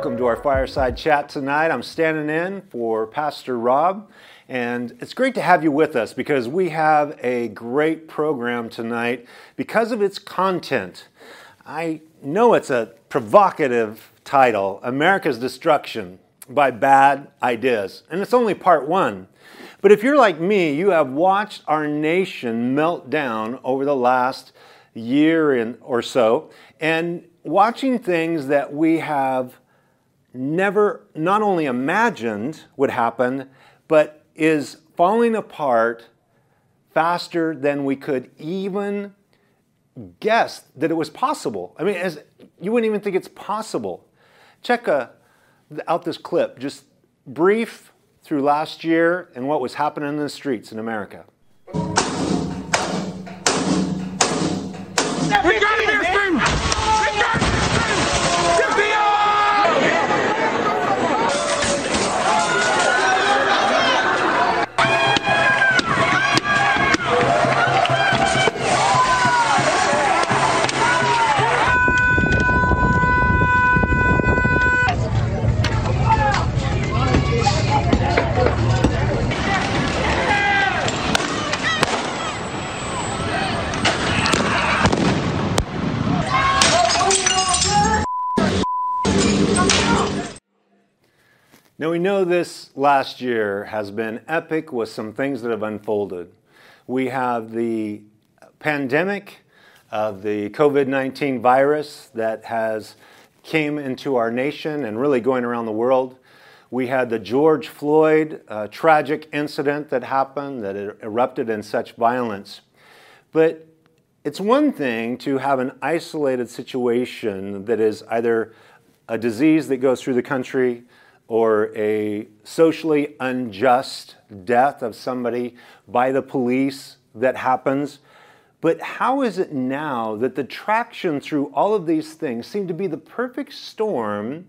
Welcome to our Fireside Chat tonight. I'm standing in for Pastor Rob, and it's great to have you with us because we have a great program tonight because of its content. I know it's a provocative title, America's Destruction by Bad Ideas, and it's only part one. But if you're like me, you have watched our nation melt down over the last year or so, and watching things that we have never not only imagined would happen, but is falling apart faster than we could even guess that it was possible. I mean, you wouldn't even think it's possible. Check out this clip, just brief through last year and what was happening in the streets in America. Now, we know this last year has been epic with some things that have unfolded. We have the pandemic, the COVID-19 virus that has came into our nation and really going around the world. We had the George Floyd tragic incident that happened that erupted in such violence. But it's one thing to have an isolated situation that is either a disease that goes through the country, or a socially unjust death of somebody by the police that happens. But how is it now that the traction through all of these things seem to be the perfect storm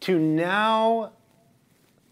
to now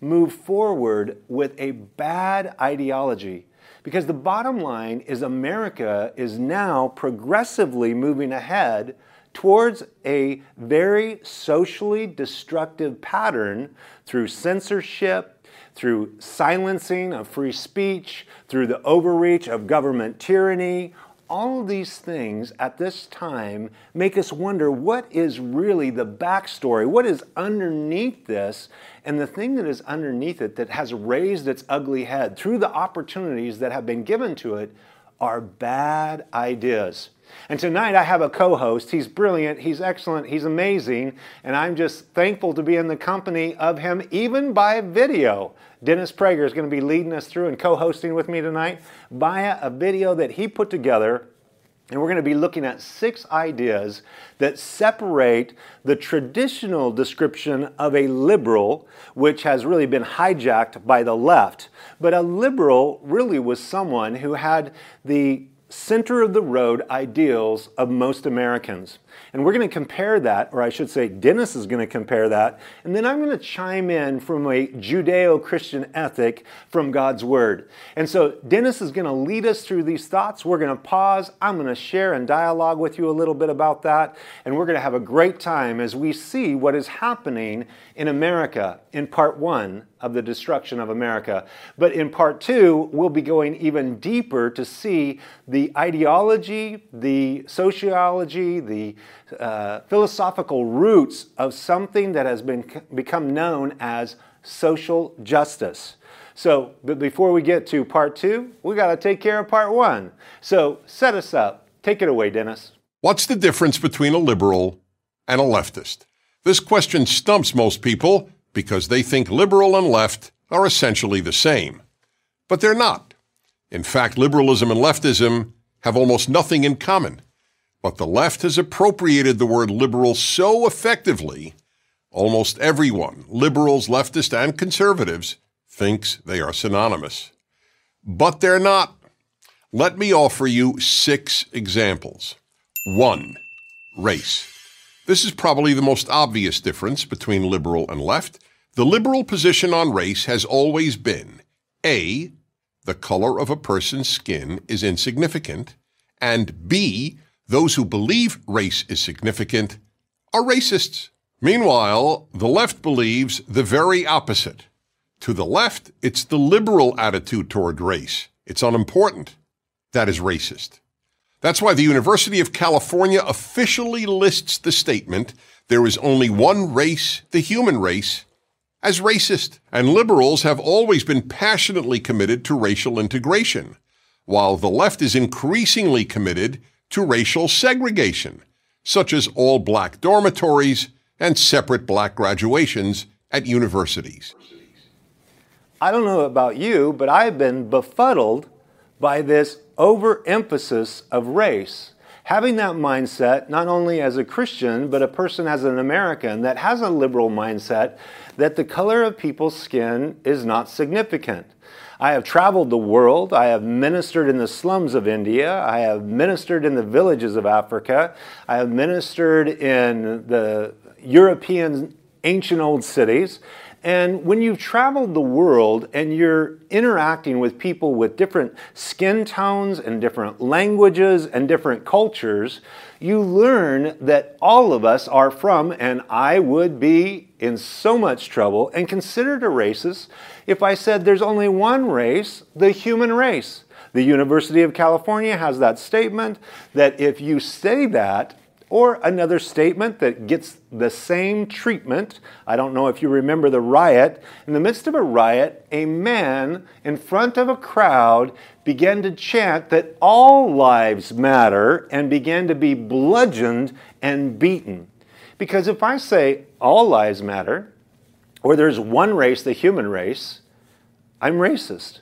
move forward with a bad ideology? Because the bottom line is America is now progressively moving ahead towards a very socially destructive pattern through censorship, through silencing of free speech, through the overreach of government tyranny. All of these things at this time make us wonder what is really the backstory, what is underneath this, and the thing that is underneath it that has raised its ugly head through the opportunities that have been given to it are bad ideas. And tonight I have a co-host. He's brilliant, he's excellent, he's amazing, and I'm just thankful to be in the company of him, even by video. Dennis Prager is going to be leading us through and co-hosting with me tonight via a video that he put together, and we're going to be looking at 6 ideas that separate the traditional description of a liberal, which has really been hijacked by the left. But a liberal really was someone who had the center of the road ideals of most Americans. And we're going to compare that, or I should say Dennis is going to compare that, and then I'm going to chime in from a Judeo-Christian ethic from God's Word. And so Dennis is going to lead us through these thoughts. We're going to pause. I'm going to share and dialogue with you a little bit about that, and we're going to have a great time as we see what is happening in America in part one of the destruction of America. But in part two, we'll be going even deeper to see the ideology, the sociology, the philosophical roots of something that has become known as social justice. So, but before we get to part two, we got to take care of part one. So set us up. Take it away, Dennis. What's the difference between a liberal and a leftist? This question stumps most people because they think liberal and left are essentially the same. But they're not. In fact, liberalism and leftism have almost nothing in common. But the left has appropriated the word liberal so effectively, almost everyone, liberals, leftists, and conservatives, thinks they are synonymous. But they're not. Let me offer you 6 examples. 1. Race. This is probably the most obvious difference between liberal and left. The liberal position on race has always been A, the color of a person's skin is insignificant, and B, those who believe race is significant are racists. Meanwhile, the left believes the very opposite. To the left, it's the liberal attitude toward race. It's unimportant. That is racist. That's why the University of California officially lists the statement, "There is only one race, the human race," as racist. And liberals have always been passionately committed to racial integration, while the left is increasingly committed to racial segregation, such as all black dormitories and separate black graduations at universities. I don't know about you, but I've been befuddled by this overemphasis of race. Having that mindset, not only as a Christian, but a person as an American that has a liberal mindset, that the color of people's skin is not significant. I have traveled the world. I have ministered in the slums of India. I have ministered in the villages of Africa. I have ministered in the European ancient old cities. And when you've traveled the world and you're interacting with people with different skin tones and different languages and different cultures, you learn that all of us are from, and I would be in so much trouble and considered a racist if I said there's only one race, the human race. The University of California has that statement that if you say that, or another statement that gets the same treatment. I don't know if you remember the riot. In the midst of a riot, a man in front of a crowd began to chant that all lives matter and began to be bludgeoned and beaten. Because if I say all lives matter, or there's one race, the human race, I'm racist.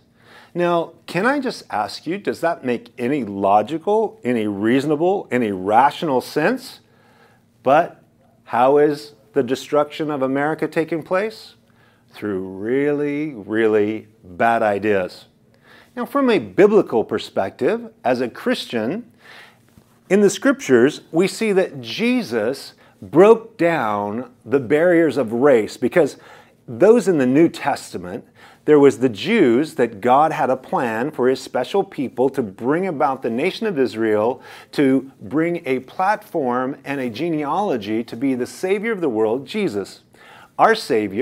Now, can I just ask you, does that make any logical, any reasonable, any rational sense? But how is the destruction of America taking place? Through really, really bad ideas. Now, from a biblical perspective, as a Christian, in the scriptures, we see that Jesus broke down the barriers of race, because those in the New Testament, there was the Jews that God had a plan for His special people to bring about the nation of Israel, to bring a platform and a genealogy to be the Savior of the world, Jesus. Our Savior,